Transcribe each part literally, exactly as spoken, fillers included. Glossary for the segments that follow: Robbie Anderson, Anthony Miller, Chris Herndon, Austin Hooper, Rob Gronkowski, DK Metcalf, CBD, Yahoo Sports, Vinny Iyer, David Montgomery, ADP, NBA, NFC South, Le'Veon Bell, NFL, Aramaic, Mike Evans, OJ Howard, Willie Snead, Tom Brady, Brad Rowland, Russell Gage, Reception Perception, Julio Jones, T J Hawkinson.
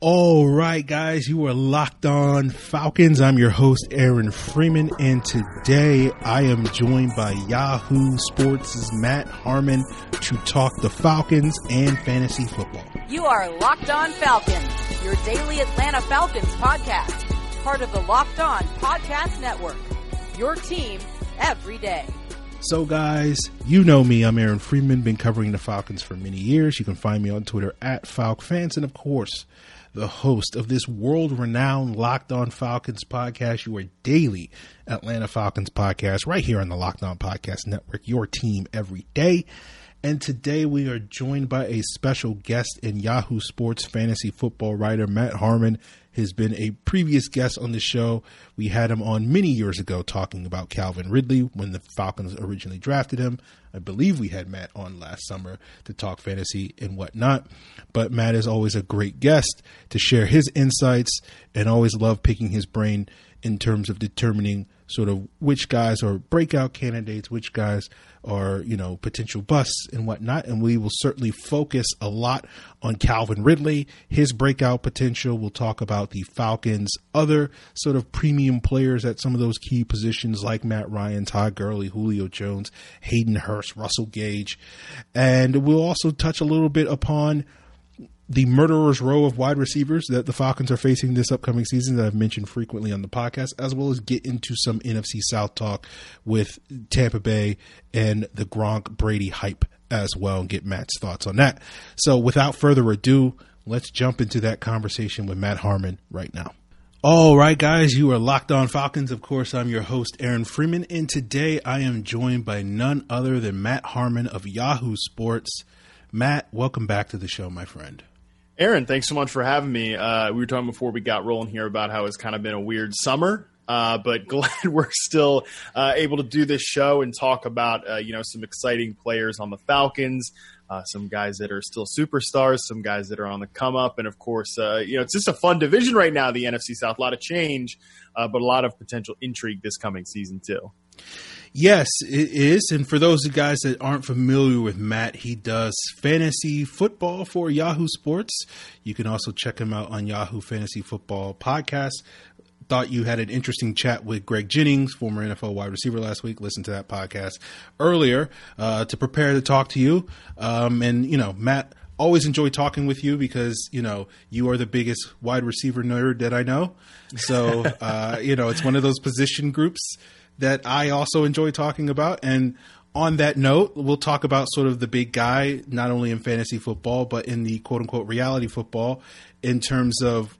All right, guys, you are Locked On Falcons. I'm your host, Aaron Freeman, and today I am joined by Yahoo Sports' Matt Harmon to talk the Falcons and fantasy football. You are Locked On Falcons, your daily Atlanta Falcons podcast, part of the Locked On Podcast Network, your team every day. So, guys, you know me. I'm Aaron Freeman, been covering the Falcons for many years. You can find me on Twitter at FalcFans, and of course, the host of this world-renowned Locked On Falcons podcast, your daily Atlanta Falcons podcast, right here on the Locked On Podcast Network, your team every day. And today we are joined by a special guest in Yahoo Sports fantasy football writer Matt Harmon. Has been a previous guest on the show. We had him on many years ago talking about Calvin Ridley when the Falcons originally drafted him. I believe we had Matt on last summer to talk fantasy and whatnot. But Matt is always a great guest to share his insights, and always love picking his brain in terms of determining sort of which guys are breakout candidates, which guys are, you know, potential busts and whatnot. And we will certainly focus a lot on Calvin Ridley, his breakout potential. We'll talk about the Falcons' other sort of premium players at some of those key positions like Matt Ryan, Todd Gurley, Julio Jones, Hayden Hurst, Russell Gage. And we'll also touch a little bit upon the murderer's row of wide receivers that the Falcons are facing this upcoming season that I've mentioned frequently on the podcast, as well as get into some N F C South talk with Tampa Bay and the Gronk Brady hype as well, and get Matt's thoughts on that. So without further ado, let's jump into that conversation with Matt Harmon right now. All right, guys, you are Locked On Falcons. Of course, I'm your host, Aaron Freeman, and today I am joined by none other than Matt Harmon of Yahoo Sports. Matt, welcome back to the show, my friend. Aaron, thanks so much for having me. Uh, we were talking before we got rolling here about how it's kind of been a weird summer, uh, but glad we're still uh, able to do this show and talk about, uh, you know, some exciting players on the Falcons, uh, some guys that are still superstars, some guys that are on the come up. And of course, uh, you know, it's just a fun division right now, the N F C South, a lot of change, uh, but a lot of potential intrigue this coming season too. Yes, it is. And for those guys that aren't familiar with Matt, he does fantasy football for Yahoo Sports. You can also check him out on Yahoo Fantasy Football Podcast. Thought you had an interesting chat with Greg Jennings, former N F L wide receiver, last week. Listen to that podcast earlier uh, to prepare to talk to you. Um, and, you know, Matt, always enjoy talking with you because, you know, you are the biggest wide receiver nerd that I know. So, uh, you know, it's one of those position groups that I also enjoy talking about. And on that note, we'll talk about sort of the big guy, not only in fantasy football, but in the quote unquote reality football, in terms of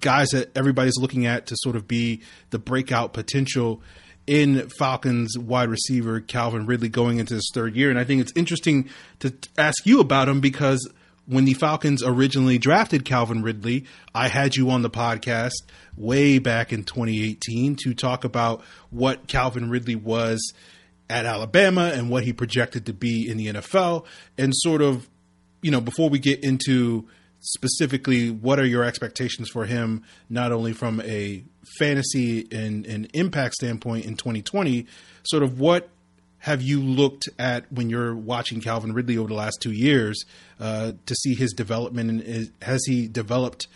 guys that everybody's looking at to sort of be the breakout potential in Falcons wide receiver Calvin Ridley going into his third year. And I think it's interesting to ask you about him because when the Falcons originally drafted Calvin Ridley, I had you on the podcast way back in twenty eighteen to talk about what Calvin Ridley was at Alabama and what he projected to be in the N F L. And sort of, you know, before we get into specifically what are your expectations for him, not only from a fantasy and, and impact standpoint in twenty twenty, sort of what have you looked at when you're watching Calvin Ridley over the last two years uh, to see his development? And is, has he developed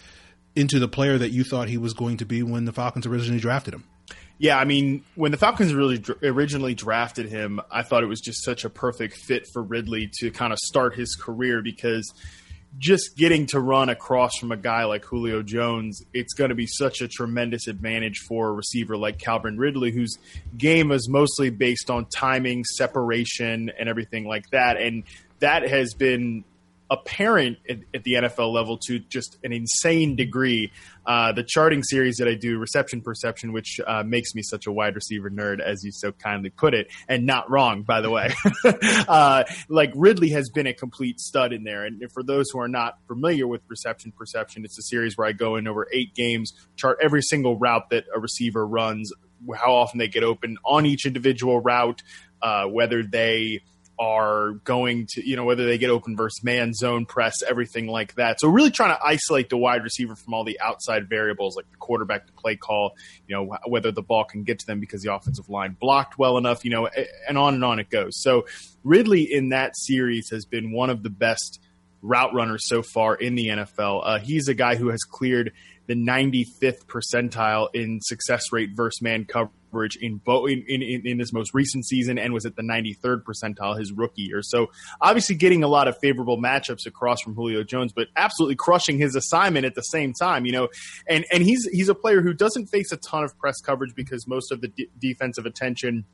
into the player that you thought he was going to be when the Falcons originally drafted him? Yeah, I mean, when the Falcons really originally drafted him, I thought it was just such a perfect fit for Ridley to kind of start his career because just getting to run across from a guy like Julio Jones, it's going to be such a tremendous advantage for a receiver like Calvin Ridley, whose game is mostly based on timing, separation, and everything like that. And that has been apparent at, at the N F L level to just an insane degree. Uh, the charting series that I do, Reception Perception, which uh, makes me such a wide receiver nerd, as you so kindly put it, and not wrong, by the way. uh, like Ridley has been a complete stud in there. And for those who are not familiar with Reception Perception, it's a series where I go in over eight games, chart every single route that a receiver runs, how often they get open on each individual route, uh, whether they are going to, you know, whether they get open versus man, zone press, everything like that. So really trying to isolate the wide receiver from all the outside variables like the quarterback, the play call, you know, whether the ball can get to them because the offensive line blocked well enough, you know, and on and on it goes. So Ridley in that series has been one of the best route runners so far in the N F L. Uh, he's a guy who has cleared the ninety-fifth percentile in success rate versus man coverage in, bo- in, in, in this most recent season, and was at the ninety-third percentile his rookie year. So obviously getting a lot of favorable matchups across from Julio Jones, but absolutely crushing his assignment at the same time, you know. And and he's he's a player who doesn't face a ton of press coverage because most of the d- defensive attention,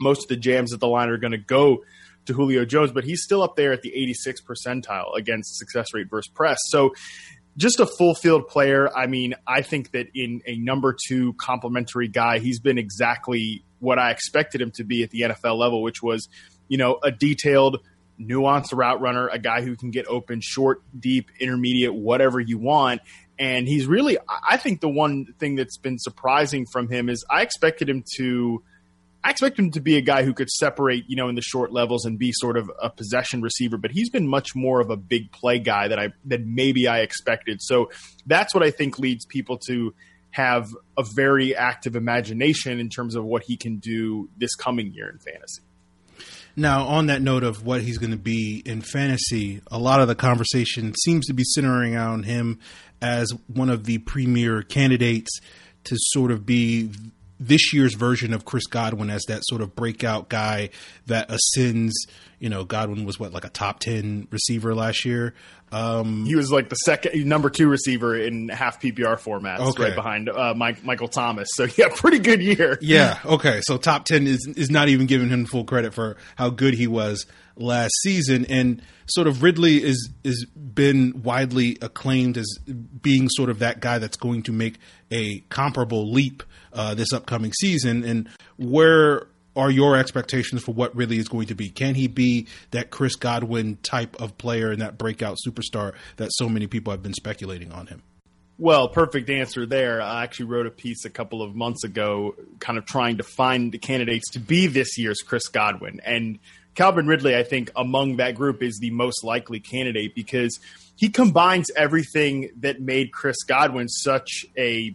most of the jams at the line are going to go to Julio Jones, but he's still up there at the eighty-sixth percentile against success rate versus press. So just a full field player. I mean, I think that in a number two complimentary guy, he's been exactly what I expected him to be at the N F L level, which was, you know, a detailed, nuanced route runner, a guy who can get open short, deep, intermediate, whatever you want. And he's really, I think the one thing that's been surprising from him is I expected him to I expect him to be a guy who could separate, you know, in the short levels and be sort of a possession receiver, but he's been much more of a big play guy that I that maybe I expected. So that's what I think leads people to have a very active imagination in terms of what he can do this coming year in fantasy. Now, on that note of what he's going to be in fantasy, a lot of the conversation seems to be centering around him as one of the premier candidates to sort of be this year's version of Chris Godwin, as that sort of breakout guy that ascends. You know, Godwin was what, like a top ten receiver last year. Um, he was like the second number two receiver in half P P R formats, okay, right behind uh, Mike, Michael Thomas. So yeah, pretty good year. Yeah. Okay. So top ten is, is not even giving him full credit for how good he was last season. And sort of Ridley is, is been widely acclaimed as being sort of that guy that's going to make a comparable leap uh, this upcoming season. And where are your expectations for what Ridley is going to be? Can he be that Chris Godwin type of player and that breakout superstar that so many people have been speculating on him? Well, perfect answer there. I actually wrote a piece a couple of months ago kind of trying to find the candidates to be this year's Chris Godwin. And Calvin Ridley, I think, among that group is the most likely candidate because he combines everything that made Chris Godwin such a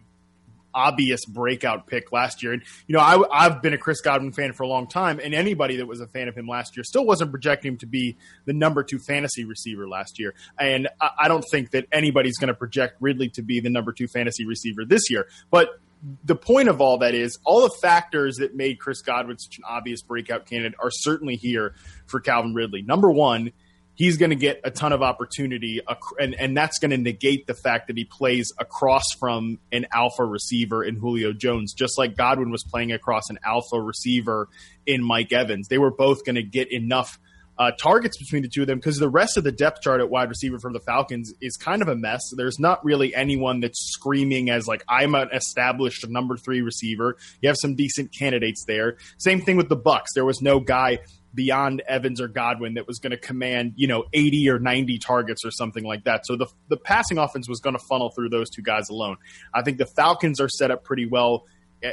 obvious breakout pick last year. And, you know, I, I've been a Chris Godwin fan for a long time, and anybody that was a fan of him last year still wasn't projecting him to be the number two fantasy receiver last year. And I, I don't think that anybody's going to project Ridley to be the number two fantasy receiver this year. But the point of all that is all the factors that made Chris Godwin such an obvious breakout candidate are certainly here for Calvin Ridley. Number one, he's going to get a ton of opportunity, and, and that's going to negate the fact that he plays across from an alpha receiver in Julio Jones, just like Godwin was playing across an alpha receiver in Mike Evans. They were both going to get enough uh, targets between the two of them because the rest of the depth chart at wide receiver for the Falcons is kind of a mess. There's not really anyone that's screaming as like, I'm an established number three receiver. You have some decent candidates there. Same thing with the Bucks. There was no guy beyond Evans or Godwin that was going to command, you know, eighty or ninety targets or something like that. So the the passing offense was going to funnel through those two guys alone. I think the Falcons are set up pretty well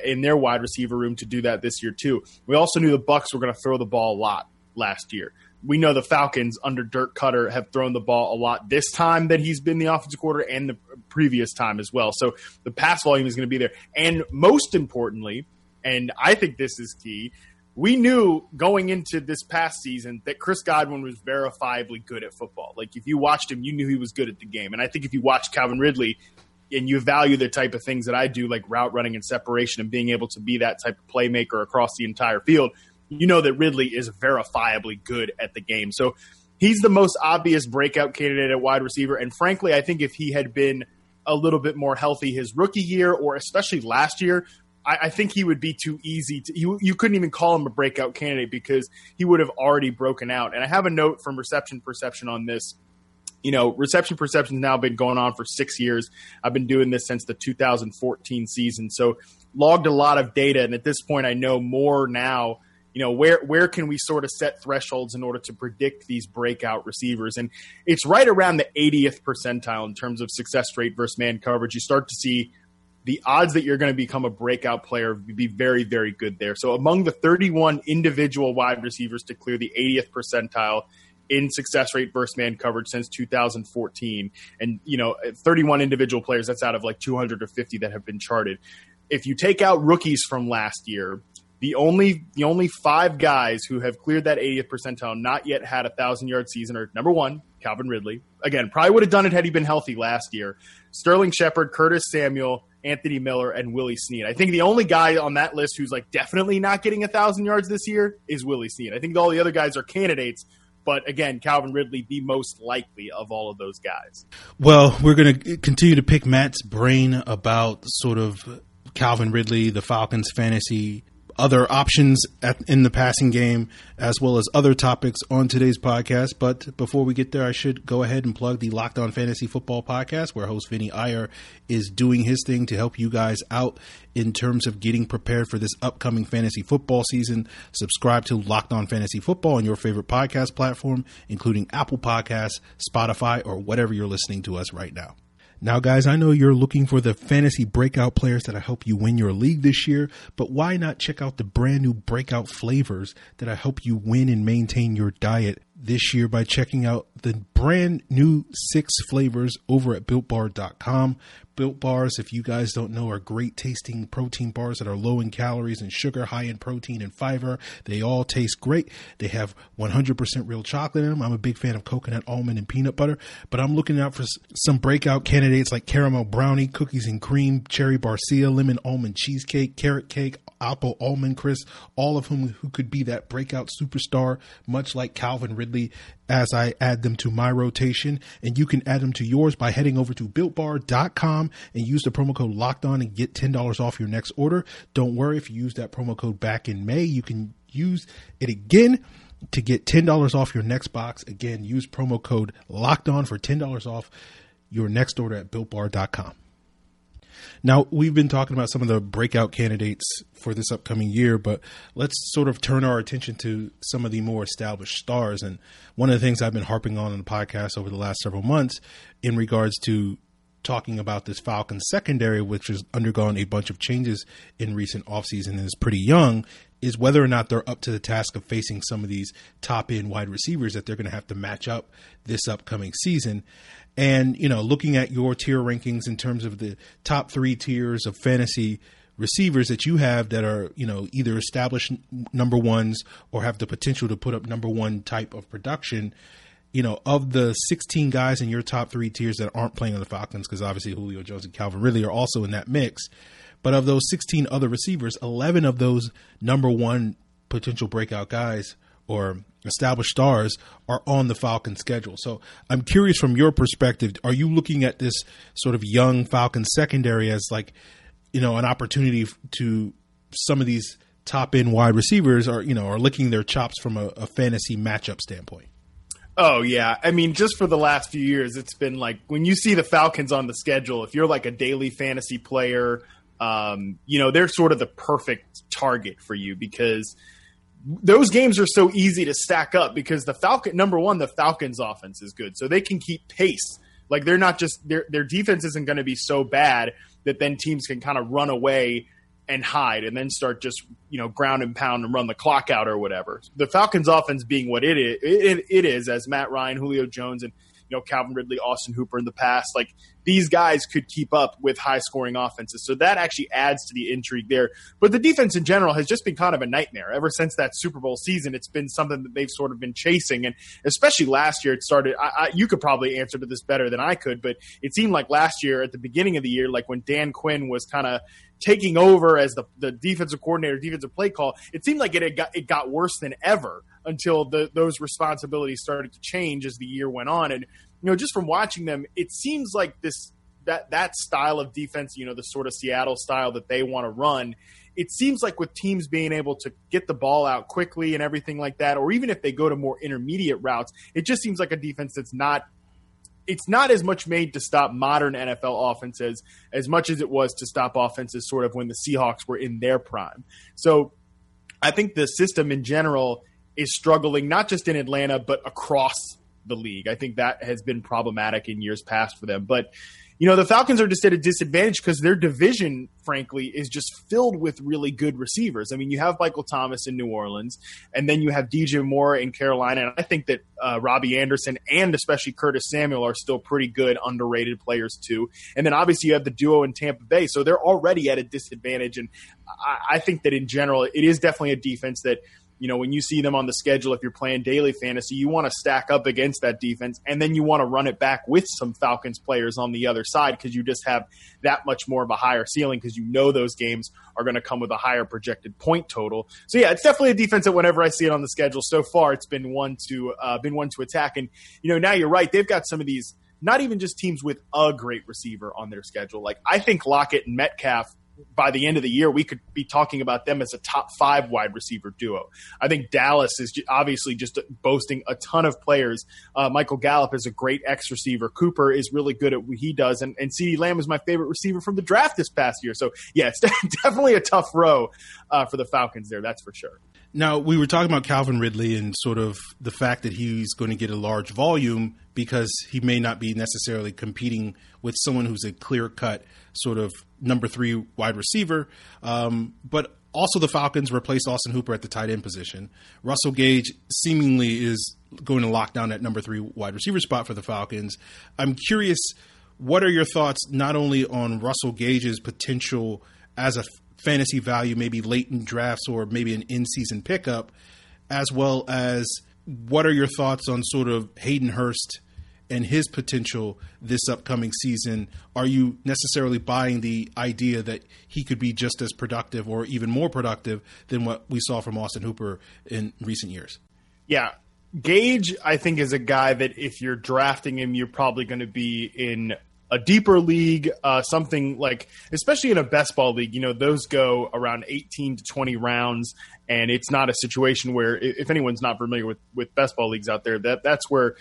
in their wide receiver room to do that this year too. We also knew the Bucks were going to throw the ball a lot last year. We know the Falcons under Dirk Cutter have thrown the ball a lot this time that he's been the offensive coordinator and the previous time as well. So the pass volume is going to be there. And most importantly, and I think this is key, we knew going into this past season that Chris Godwin was verifiably good at football. Like, if you watched him, you knew he was good at the game. And I think if you watch Calvin Ridley and you value the type of things that I do, like route running and separation and being able to be that type of playmaker across the entire field, you know that Ridley is verifiably good at the game. So he's the most obvious breakout candidate at wide receiver. And frankly, I think if he had been a little bit more healthy his rookie year, or especially last year, I think he would be too easy to, you, you couldn't even call him a breakout candidate because he would have already broken out. And I have a note from Reception Perception on this. You know, Reception Perception has now been going on for six years. I've been doing this since the two thousand fourteen season. So logged a lot of data. And at this point, I know more now, you know, where, where can we sort of set thresholds in order to predict these breakout receivers? And it's right around the eightieth percentile in terms of success rate versus man coverage. You start to see the odds that you're going to become a breakout player would be very, very good there. So among the thirty-one individual wide receivers to clear the eightieth percentile in success rate versus man coverage since two thousand fourteen, and, you know, thirty-one individual players, that's out of like two hundred fifty that have been charted. If you take out rookies from last year, The only the only five guys who have cleared that eightieth percentile, not yet had a thousand-yard season, are number one, Calvin Ridley. Again, probably would have done it had he been healthy last year. Sterling Shepard, Curtis Samuel, Anthony Miller, and Willie Snead. I think the only guy on that list who's like definitely not getting a thousand yards this year is Willie Snead. I think all the other guys are candidates. But again, Calvin Ridley, the most likely of all of those guys. Well, we're going to continue to pick Matt's brain about sort of Calvin Ridley, the Falcons fantasy, other options at, in the passing game, as well as other topics on today's podcast. But before we get there, I should go ahead and plug the Locked On Fantasy Football podcast, where host Vinny Iyer is doing his thing to help you guys out in terms of getting prepared for this upcoming fantasy football season. Subscribe to Locked On Fantasy Football on your favorite podcast platform, including Apple Podcasts, Spotify, or whatever you're listening to us right now. Now, guys, I know you're looking for the fantasy breakout players that'll help you win your league this year, but why not check out the brand new breakout flavors that'll help you win and maintain your diet this year by checking out the brand new six flavors over at built bar dot com. Built Bars, if you guys don't know, are great tasting protein bars that are low in calories and sugar, high in protein and fiber. They all taste great. They have one hundred percent real chocolate in them. I'm a big fan of coconut, almond, and peanut butter, but I'm looking out for some breakout candidates like caramel brownie, cookies and cream, cherry barcia, lemon almond cheesecake, carrot cake, apple almond crisp, all of whom who could be that breakout superstar, much like Calvin Ridley, as I add them to my rotation. And you can add them to yours by heading over to built bar dot com and use the promo code Locked On and get ten dollars off your next order. Don't worry, if you use that promo code back in May, you can use it again to get ten dollars off your next box. Again, use promo code Locked On for ten dollars off your next order at built bar dot com. Now, we've been talking about some of the breakout candidates for this upcoming year, but let's sort of turn our attention to some of the more established stars. And one of the things I've been harping on in the podcast over the last several months in regards to talking about this Falcons secondary, which has undergone a bunch of changes in recent offseason and is pretty young, is whether or not they're up to the task of facing some of these top end wide receivers that they're going to have to match up this upcoming season. And, you know, looking at your tier rankings in terms of the top three tiers of fantasy receivers that you have that are, you know, either established number ones or have the potential to put up number one type of production, you know, of the sixteen guys in your top three tiers that aren't playing on the Falcons, because obviously Julio Jones and Calvin Ridley are also in that mix. But of those sixteen other receivers, eleven of those number one potential breakout guys or established stars are on the Falcons schedule. So I'm curious from your perspective, are you looking at this sort of young Falcons secondary as like, you know, an opportunity to some of these top end wide receivers are, you know, are licking their chops from a, a fantasy matchup standpoint? Oh, yeah. I mean, just for the last few years, it's been like when you see the Falcons on the schedule, if you're like a daily fantasy player, um, you know, they're sort of the perfect target for you because those games are so easy to stack up because the Falcon, number one, the Falcons offense is good, so they can keep pace. Like they're not just their their defense isn't going to be so bad that then teams can kind of run away and hide and then start just, you know, ground and pound and run the clock out or whatever. The Falcons offense being what it is, it, it is as Matt Ryan, Julio Jones, and, you know, Calvin Ridley, Austin Hooper in the past, like these guys could keep up with high scoring offenses. So that actually adds to the intrigue there. But the defense in general has just been kind of a nightmare ever since that Super Bowl season. It's been something that they've sort of been chasing. And especially last year, it started, I, I, you could probably answer to this better than I could, but it seemed like last year at the beginning of the year, like when Dan Quinn was kind of taking over as the, the defensive coordinator, defensive play call, it seemed like it had got, it got worse than ever until the, those responsibilities started to change as the year went on. And, you know, just from watching them, it seems like this that that style of defense, you know, the sort of Seattle style that they want to run, it seems like with teams being able to get the ball out quickly and everything like that, or even if they go to more intermediate routes, it just seems like a defense that's not – it's not as much made to stop modern N F L offenses as much as it was to stop offenses sort of when the Seahawks were in their prime. So I think the system in general is struggling, not just in Atlanta, but across the league. I think that has been problematic in years past for them. But you know, the Falcons are just at a disadvantage because their division, frankly, is just filled with really good receivers. I mean, you have Michael Thomas in New Orleans, and then you have D J Moore in Carolina. And I think that uh, Robbie Anderson and especially Curtis Samuel are still pretty good, underrated players too. And then obviously you have the duo in Tampa Bay. So they're already at a disadvantage. And I, I think that in general, it is definitely a defense that, you know, when you see them on the schedule, if you're playing daily fantasy, you want to stack up against that defense, and then you want to run it back with some Falcons players on the other side because you just have that much more of a higher ceiling because you know those games are going to come with a higher projected point total. So, yeah, it's definitely a defense that whenever I see it on the schedule so far, it's been one to uh, been one to attack. And, you know, now you're right. They've got some of these, not even just teams with a great receiver on their schedule. Like, I think Lockett and Metcalf, by the end of the year, we could be talking about them as a top five wide receiver duo. I think Dallas is obviously just boasting a ton of players. Uh, Michael Gallup is a great X receiver. Cooper is really good at what he does. And, and CeeDee Lamb is my favorite receiver from the draft this past year. So, yeah, it's definitely a tough row uh, for the Falcons there. That's for sure. Now, we were talking about Calvin Ridley and sort of the fact that he's going to get a large volume because he may not be necessarily competing with someone who's a clear-cut sort of number three wide receiver. Um, but also the Falcons replaced Austin Hooper at the tight end position. Russell Gage seemingly is going to lock down that number three wide receiver spot for the Falcons. I'm curious, what are your thoughts not only on Russell Gage's potential as a fantasy value, maybe late in drafts or maybe an in-season pickup, as well as what are your thoughts on sort of Hayden Hurst and his potential this upcoming season? Are you necessarily buying the idea that he could be just as productive or even more productive than what we saw from Austin Hooper in recent years? Yeah. Gage, I think, is a guy that if you're drafting him, you're probably going to be in a deeper league, uh, something like, especially in a best ball league, you know, those go around eighteen to twenty rounds. And it's not a situation where, if anyone's not familiar with, with best ball leagues out there, that that's where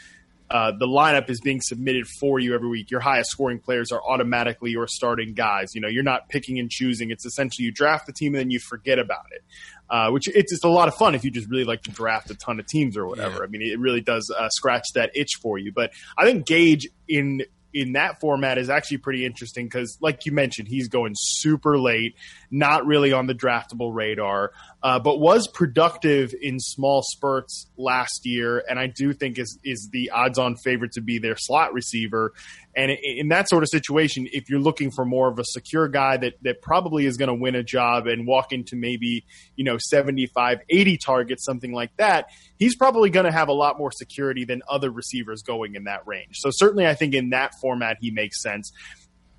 Uh, the lineup is being submitted for you every week. Your highest scoring players are automatically your starting guys. You know, you're not picking and choosing. It's essentially you draft the team and then you forget about it, uh, which it's just a lot of fun if you just really like to draft a ton of teams or whatever. Yeah. I mean, it really does uh, scratch that itch for you. But I think Gage in in that format is actually pretty interesting because, like you mentioned, he's going super late, not really on the draftable radar, uh, but was productive in small spurts last year, and I do think is is the odds-on favorite to be their slot receiver. And in that sort of situation, if you're looking for more of a secure guy that that probably is going to win a job and walk into maybe, you know, seventy-five, eighty targets, something like that, he's probably going to have a lot more security than other receivers going in that range. So certainly I think in that format he makes sense.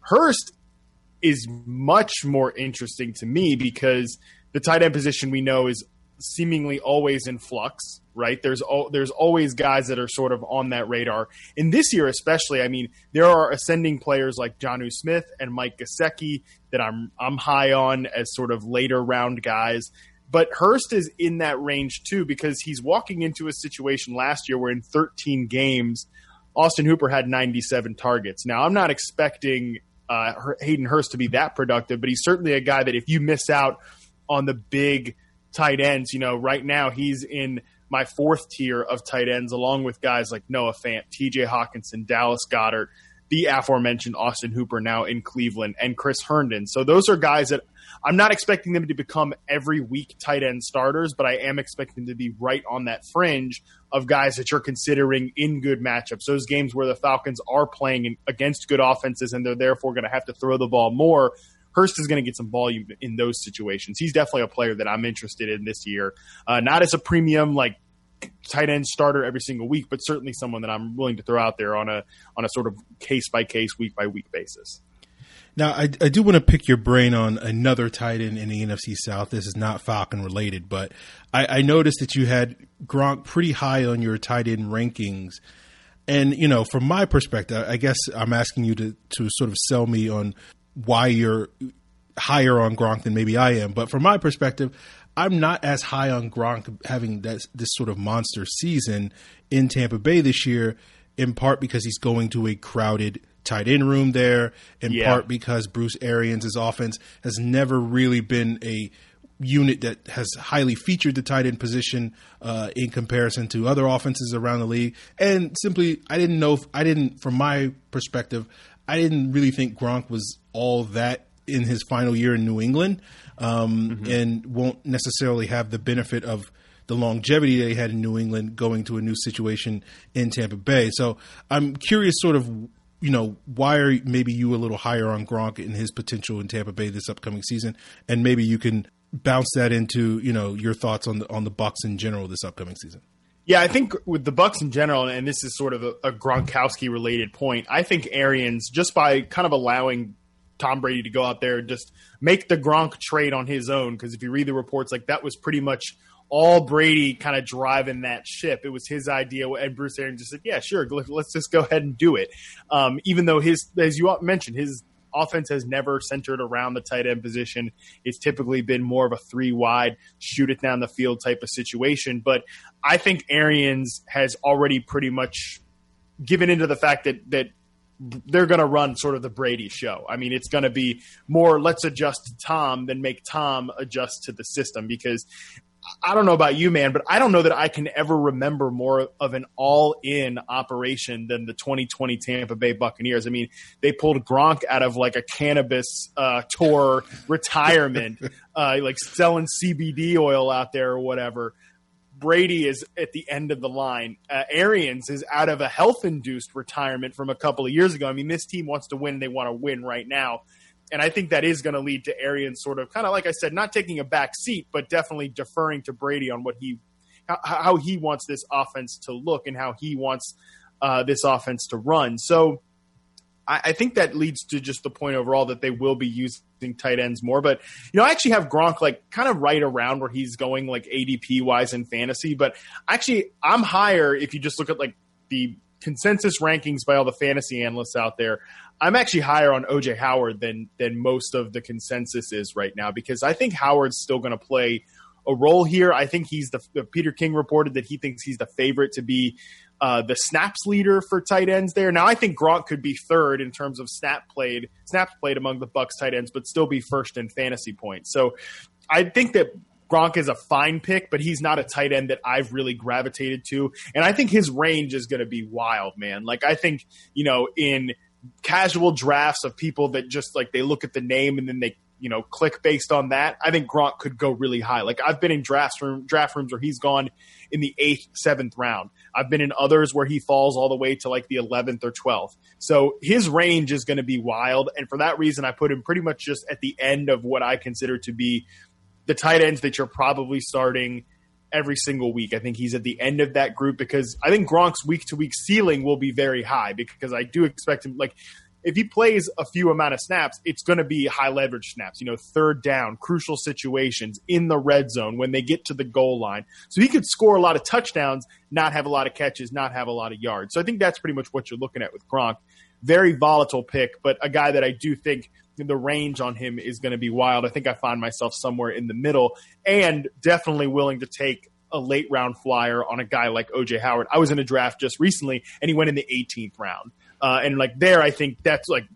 Hurst is much more interesting to me because the tight end position we know is seemingly always in flux, right? There's al- there's always guys that are sort of on that radar. And this year especially, I mean, there are ascending players like Jonnu Smith and Mike Gesicki that I'm I'm high on as sort of later round guys. But Hurst is in that range too because he's walking into a situation last year where in thirteen games, Austin Hooper had ninety-seven targets. Now, I'm not expecting uh, Hayden Hurst to be that productive, but he's certainly a guy that if you miss out on the big tight ends, you know, right now he's in my fourth tier of tight ends along with guys like Noah Fant, T J Hawkinson, Dallas Goedert, the aforementioned Austin Hooper now in Cleveland, and Chris Herndon. So those are guys that I'm not expecting them to become every week tight end starters, but I am expecting them to be right on that fringe of guys that you're considering in good matchups, those games where the Falcons are playing against good offenses and they're therefore going to have to throw the ball more. Hurst is going to get some volume in those situations. He's definitely a player that I'm interested in this year, uh, not as a premium like tight end starter every single week, but certainly someone that I'm willing to throw out there on a on a sort of case-by-case, week-by-week basis. Now, I, I do want to pick your brain on another tight end in the N F C South. This is not Falcon-related, but I, I noticed that you had Gronk pretty high on your tight end rankings. And, you know, from my perspective, I guess I'm asking you to, to sort of sell me on why you're higher on Gronk than maybe I am. But from my perspective, I'm not as high on Gronk having that, this sort of monster season in Tampa Bay this year, in part because he's going to a crowded tight end room there, in yeah. part because Bruce Arians' offense has never really been a unit that has highly featured the tight end position uh, in comparison to other offenses around the league. And simply, I didn't know, if, I didn't, from my perspective, I didn't really think Gronk was all that in his final year in New England, um, mm-hmm. and won't necessarily have the benefit of the longevity they had in New England going to a new situation in Tampa Bay. So I'm curious sort of, you know, why are maybe you a little higher on Gronk and his potential in Tampa Bay this upcoming season? And maybe you can bounce that into, you know, your thoughts on the, on the Bucs in general this upcoming season. Yeah, I think with the Bucs in general, and this is sort of a, a Gronkowski-related point, I think Arians, just by kind of allowing Tom Brady to go out there and just make the Gronk trade on his own, because if you read the reports, like that was pretty much all Brady kind of driving that ship. It was his idea, and Bruce Arians just said, yeah, sure, let's just go ahead and do it. Um, even though his, as you mentioned, his offense has never centered around the tight end position. It's typically been more of a three wide, shoot it down the field type of situation. But I think Arians has already pretty much given into the fact that that they're going to run sort of the Brady show. I mean, it's going to be more let's adjust to Tom than make Tom adjust to the system, because I don't know about you, man, but I don't know that I can ever remember more of an all-in operation than the twenty twenty Tampa Bay Buccaneers. I mean, they pulled Gronk out of like a cannabis uh, tour retirement, uh, like selling C B D oil out there or whatever. Brady is at the end of the line. Uh, Arians is out of a health-induced retirement from a couple of years ago. I mean, this team wants to win. They want to win right now. And I think that is going to lead to Arians sort of kind of, like I said, not taking a back seat, but definitely deferring to Brady on what he, how, how he wants this offense to look and how he wants uh, this offense to run. So I, I think that leads to just the point overall that they will be using tight ends more. But, you know, I actually have Gronk like kind of right around where he's going like A D P wise in fantasy. But actually I'm higher if you just look at like the consensus rankings by all the fantasy analysts out there. I'm actually higher on O J Howard than than most of the consensus is right now, because I think Howard's still going to play a role here. I think he's the – Peter King reported that he thinks he's the favorite to be uh, the snaps leader for tight ends there. Now, I think Gronk could be third in terms of snap played, snaps played among the Bucs tight ends, but still be first in fantasy points. So I think that – Gronk is a fine pick, but he's not a tight end that I've really gravitated to. And I think his range is going to be wild, man. Like, I think, you know, in casual drafts of people that just, like, they look at the name and then they, you know, click based on that, I think Gronk could go really high. Like, I've been in draft room, draft rooms where he's gone in the eighth, seventh round. I've been in others where he falls all the way to, like, the eleventh or twelfth. So his range is going to be wild. And for that reason, I put him pretty much just at the end of what I consider to be the tight ends that you're probably starting every single week. I think he's at the end of that group, because I think Gronk's week-to-week ceiling will be very high, because I do expect him, like, if he plays a few amount of snaps, it's going to be high-leverage snaps, you know, third down, crucial situations, in the red zone, when they get to the goal line. So he could score a lot of touchdowns, not have a lot of catches, not have a lot of yards. So I think that's pretty much what you're looking at with Gronk. Very volatile pick, but a guy that I do think the range on him is going to be wild. I think I find myself somewhere in the middle, and definitely willing to take a late round flyer on a guy like O J Howard. I was in a draft just recently and he went in the eighteenth round. Uh, and like there, I think that's like,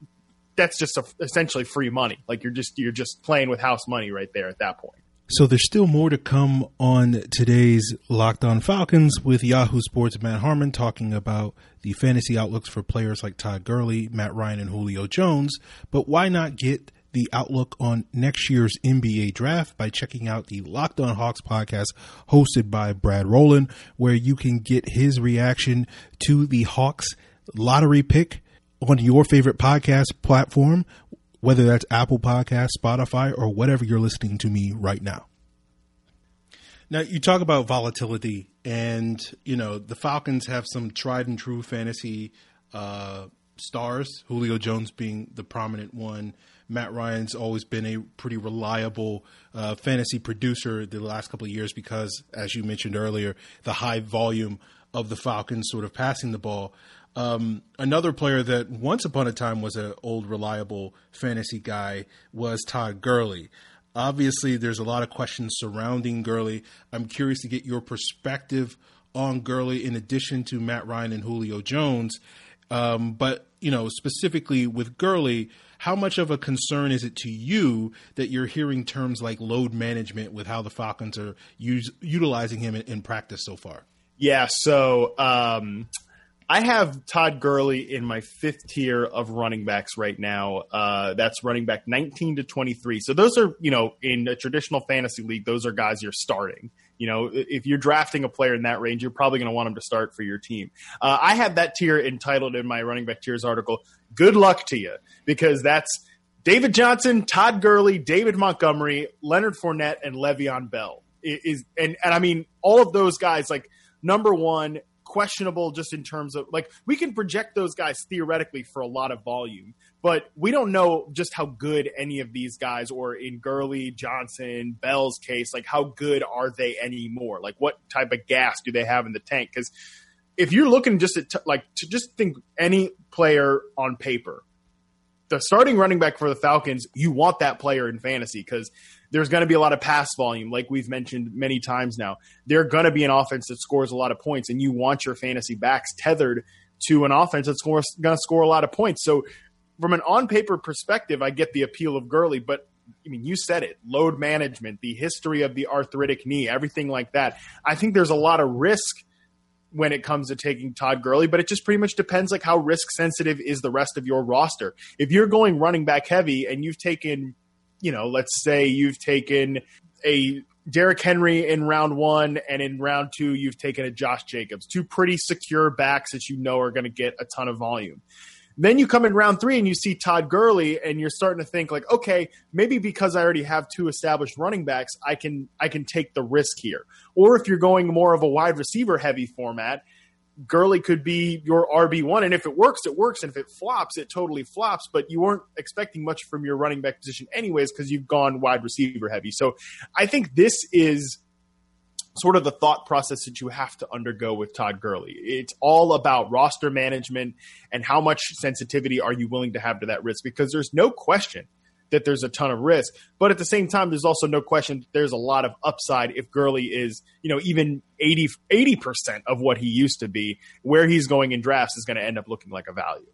that's just a, essentially free money. Like you're just, you're just playing with house money right there at that point. So there's still more to come on today's Locked On Falcons with Yahoo Sports' Matt Harmon talking about the fantasy outlooks for players like Todd Gurley, Matt Ryan, and Julio Jones. But why not get the outlook on next year's N B A draft by checking out the Locked On Hawks podcast hosted by Brad Rowland, where you can get his reaction to the Hawks lottery pick on your favorite podcast platform, whether that's Apple Podcasts, Spotify, or whatever you're listening to me right now. Now, you talk about volatility, and, you know, the Falcons have some tried and true fantasy uh, stars, Julio Jones being the prominent one. Matt Ryan's always been a pretty reliable uh, fantasy producer the last couple of years because, as you mentioned earlier, the high volume of the Falcons sort of passing the ball. Um, another player that once upon a time was an old reliable fantasy guy was Todd Gurley. Obviously, there's a lot of questions surrounding Gurley. I'm curious to get your perspective on Gurley in addition to Matt Ryan and Julio Jones. Um, but, you know, specifically with Gurley, how much of a concern is it to you that you're hearing terms like load management with how the Falcons are use, utilizing him in, in practice so far? Yeah, so um I have Todd Gurley in my fifth tier of running backs right now. Uh, that's running back nineteen to twenty-three. So those are, you know, in a traditional fantasy league, those are guys you're starting. You know, if you're drafting a player in that range, you're probably going to want him to start for your team. Uh, I have that tier entitled in my running back tiers article, "Good Luck to You," because that's David Johnson, Todd Gurley, David Montgomery, Leonard Fournette, and Le'Veon Bell. It is and, and I mean, all of those guys, like, number one, questionable just in terms of, like, we can project those guys theoretically for a lot of volume, but we don't know just how good any of these guys, or in Gurley, Johnson, Bell's case, like, how good are they anymore? Like, what type of gas do they have in the tank? Because if you're looking just at, t- like, to just think any player on paper, the starting running back for the Falcons, you want that player in fantasy because there's going to be a lot of pass volume, like we've mentioned many times now. They're going to be an offense that scores a lot of points, and you want your fantasy backs tethered to an offense that's going to score a lot of points. So from an on-paper perspective, I get the appeal of Gurley, but, I mean, you said it, load management, the history of the arthritic knee, everything like that. I think there's a lot of risk when it comes to taking Todd Gurley, but it just pretty much depends, like, how risk sensitive is the rest of your roster. If you're going running back heavy and you've taken, you know, let's say you've taken a Derrick Henry in round one and in round two, you've taken a Josh Jacobs, two pretty secure backs that you know are going to get a ton of volume. Then you come in round three and you see Todd Gurley and you're starting to think, like, okay, maybe because I already have two established running backs, I can I can take the risk here. Or if you're going more of a wide receiver heavy format, Gurley could be your R B one. And if it works, it works. And if it flops, it totally flops. But you weren't expecting much from your running back position anyways because you've gone wide receiver heavy. So I think this is sort of the thought process that you have to undergo with Todd Gurley. It's all about roster management and how much sensitivity are you willing to have to that risk, because there's no question that there's a ton of risk. But at the same time, there's also no question that there's a lot of upside if Gurley is, you know, even eighty, eighty percent of what he used to be. Where he's going in drafts is going to end up looking like a value.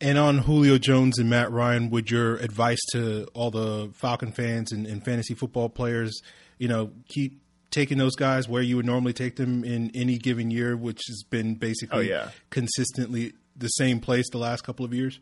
And on Julio Jones and Matt Ryan, would your advice to all the Falcon fans and, and fantasy football players, you know, keep taking those guys where you would normally take them in any given year, which has been basically oh, yeah. consistently the same place the last couple of years?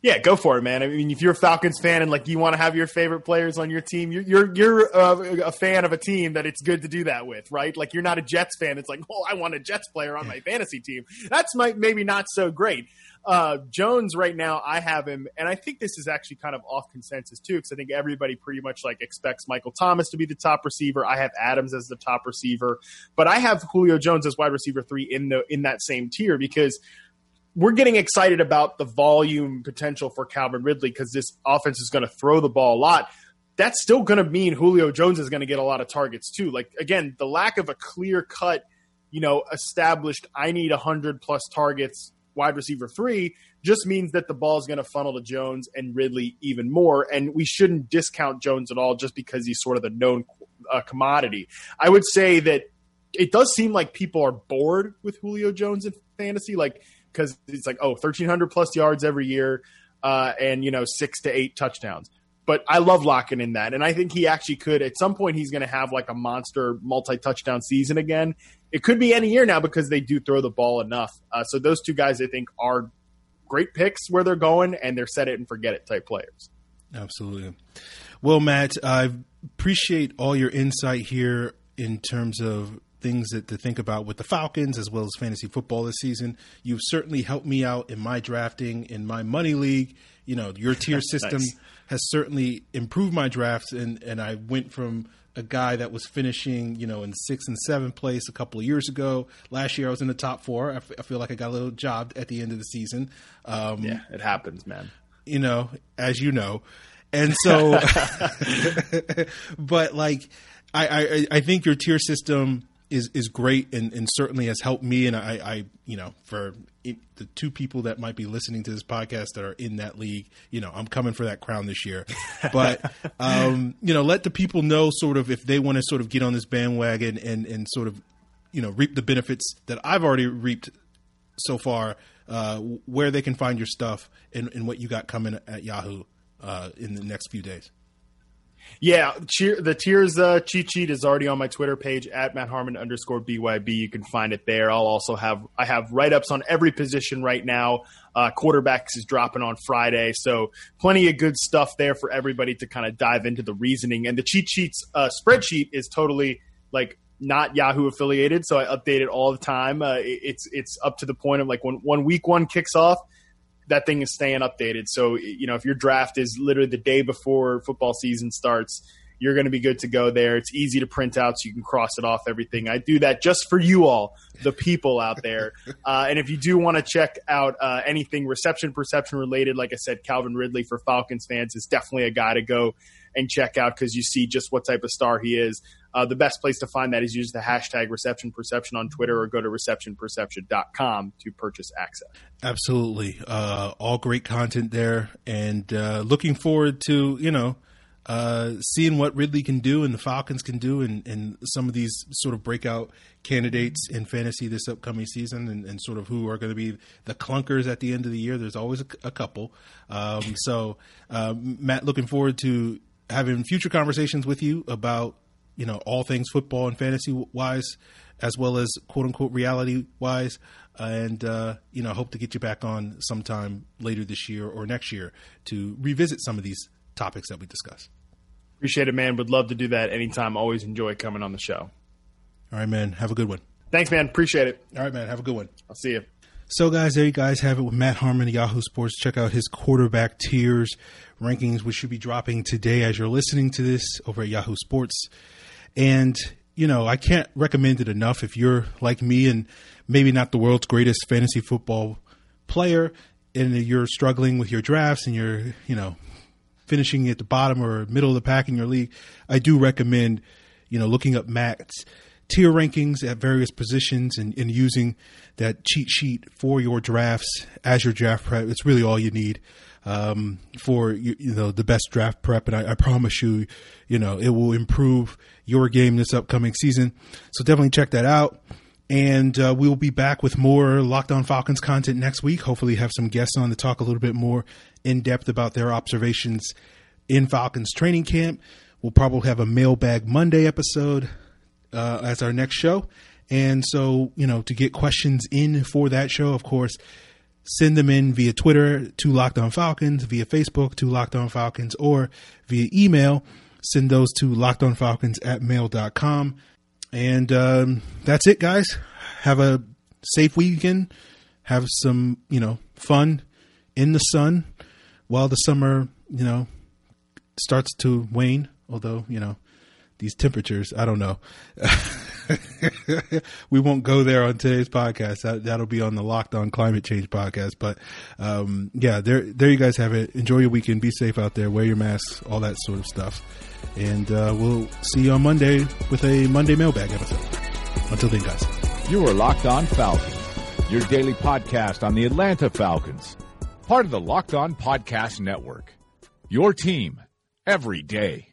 Yeah, go for it, man. I mean, if you're a Falcons fan and, like, you want to have your favorite players on your team, you're you're, you're uh, a fan of a team that it's good to do that with, right? Like, you're not a Jets fan. It's like, oh, I want a Jets player on my fantasy team. That's my, maybe not so great. Uh, Jones right now, I have him, and I think this is actually kind of off consensus too, because I think everybody pretty much, like, expects Michael Thomas to be the top receiver. I have Adams as the top receiver, but I have Julio Jones as wide receiver three in the in that same tier because we're getting excited about the volume potential for Calvin Ridley because this offense is going to throw the ball a lot. That's still going to mean Julio Jones is going to get a lot of targets too. Like, again, the lack of a clear-cut, you know, established, I need one hundred plus targets wide receiver three just means that the ball is going to funnel to Jones and Ridley even more. And we shouldn't discount Jones at all just because he's sort of the known uh, commodity. I would say that it does seem like people are bored with Julio Jones in fantasy. Like, because it's like, oh, thirteen hundred plus yards every year uh, and, you know, six to eight touchdowns. But I love Lockett in that. And I think he actually could, at some point, he's going to have like a monster multi-touchdown season again. It could be any year now because they do throw the ball enough. Uh, so those two guys, I think, are great picks where they're going, and they're set it and forget it type players. Absolutely. Well, Matt, I appreciate all your insight here in terms of things that to think about with the Falcons as well as fantasy football this season. You've certainly helped me out in my drafting, in my money league. You know, your tier system nice. has certainly improved my drafts. And, and I went from a guy that was finishing, you know, in sixth and seventh place a couple of years ago. Last year I was in the top four. I, f- I feel like I got a little jobbed at the end of the season. Um, yeah, it happens, man. You know, as you know. And so, but like, I, I, I think your tier system is is great and, and certainly has helped me. And I, I you know, for it, the two people that might be listening to this podcast that are in that league, you know, I'm coming for that crown this year. But, um, you know, let the people know sort of if they want to sort of get on this bandwagon and, and sort of, you know, reap the benefits that I've already reaped so far, uh, where they can find your stuff and, and what you got coming at Yahoo uh, in the next few days. Yeah, cheer, the Tears uh, cheat sheet is already on my Twitter page at Matt Harmon underscore B Y B. You can find it there. I'll also have I have write-ups on every position right now. Uh, quarterbacks is dropping on Friday, so plenty of good stuff there for everybody to kind of dive into the reasoning. And the cheat sheets uh, spreadsheet is totally like not Yahoo affiliated, so I update it all the time. Uh, it, it's it's up to the point of like when one week one kicks off, that thing is staying updated. So, you know, if your draft is literally the day before football season starts, you're going to be good to go there. It's easy to print out so you can cross it off everything. I do that just for you all, the people out there. Uh, and if you do want to check out uh, anything reception perception related, like I said, Calvin Ridley for Falcons fans is definitely a guy to go and check out because you see just what type of star he is. Uh, the best place to find that is use the hashtag Reception Perception on Twitter or go to reception perception dot com to purchase access. Absolutely. Uh, all great content there. And uh, looking forward to, you know, uh, seeing what Ridley can do and the Falcons can do and, and some of these sort of breakout candidates in fantasy this upcoming season and, and sort of who are going to be the clunkers at the end of the year. There's always a, a couple. Um, so, uh, Matt, looking forward to having future conversations with you about, you know, all things football and fantasy wise, as well as quote unquote reality wise. And, uh, you know, I hope to get you back on sometime later this year or next year to revisit some of these topics that we discuss. Appreciate it, man. Would love to do that anytime. Always enjoy coming on the show. All right, man. Have a good one. Thanks, man. Appreciate it. All right, man. Have a good one. I'll see you. So, guys, there you guys have it with Matt Harmon of Yahoo Sports. Check out his quarterback tiers rankings, which should be dropping today as you're listening to this over at Yahoo Sports. And, you know, I can't recommend it enough. If you're like me and maybe not the world's greatest fantasy football player and you're struggling with your drafts and you're, you know, finishing at the bottom or middle of the pack in your league, I do recommend, you know, looking up Matt's tier rankings at various positions and, and using that cheat sheet for your drafts as your draft prep. It's really all you need. Um, for, you, you know, the best draft prep. And I, I promise you, you know, it will improve your game this upcoming season. So definitely check that out. And uh, we will be back with more Locked On Falcons content next week. Hopefully have some guests on to talk a little bit more in depth about their observations in Falcons training camp. We'll probably have a Mailbag Monday episode uh, as our next show. And so, you know, to get questions in for that show, of course, send them in via Twitter to Locked On Falcons, via Facebook to Locked On Falcons, or via email. Send those to lockedonfalcons at mail dot com. And um, that's it, guys. Have a safe weekend. Have some, you know, fun in the sun while the summer, you know, starts to wane. Although, you know, these temperatures, I don't know. We won't go there on today's podcast. That, that'll be on the Locked On Climate Change podcast. But um, yeah, there, there you guys have it. Enjoy your weekend. Be safe out there. Wear your masks, all that sort of stuff. And uh, we'll see you on Monday with a Monday Mailbag episode. Until then, guys. You are Locked On Falcons, your daily podcast on the Atlanta Falcons, part of the Locked On Podcast Network. Your team every day.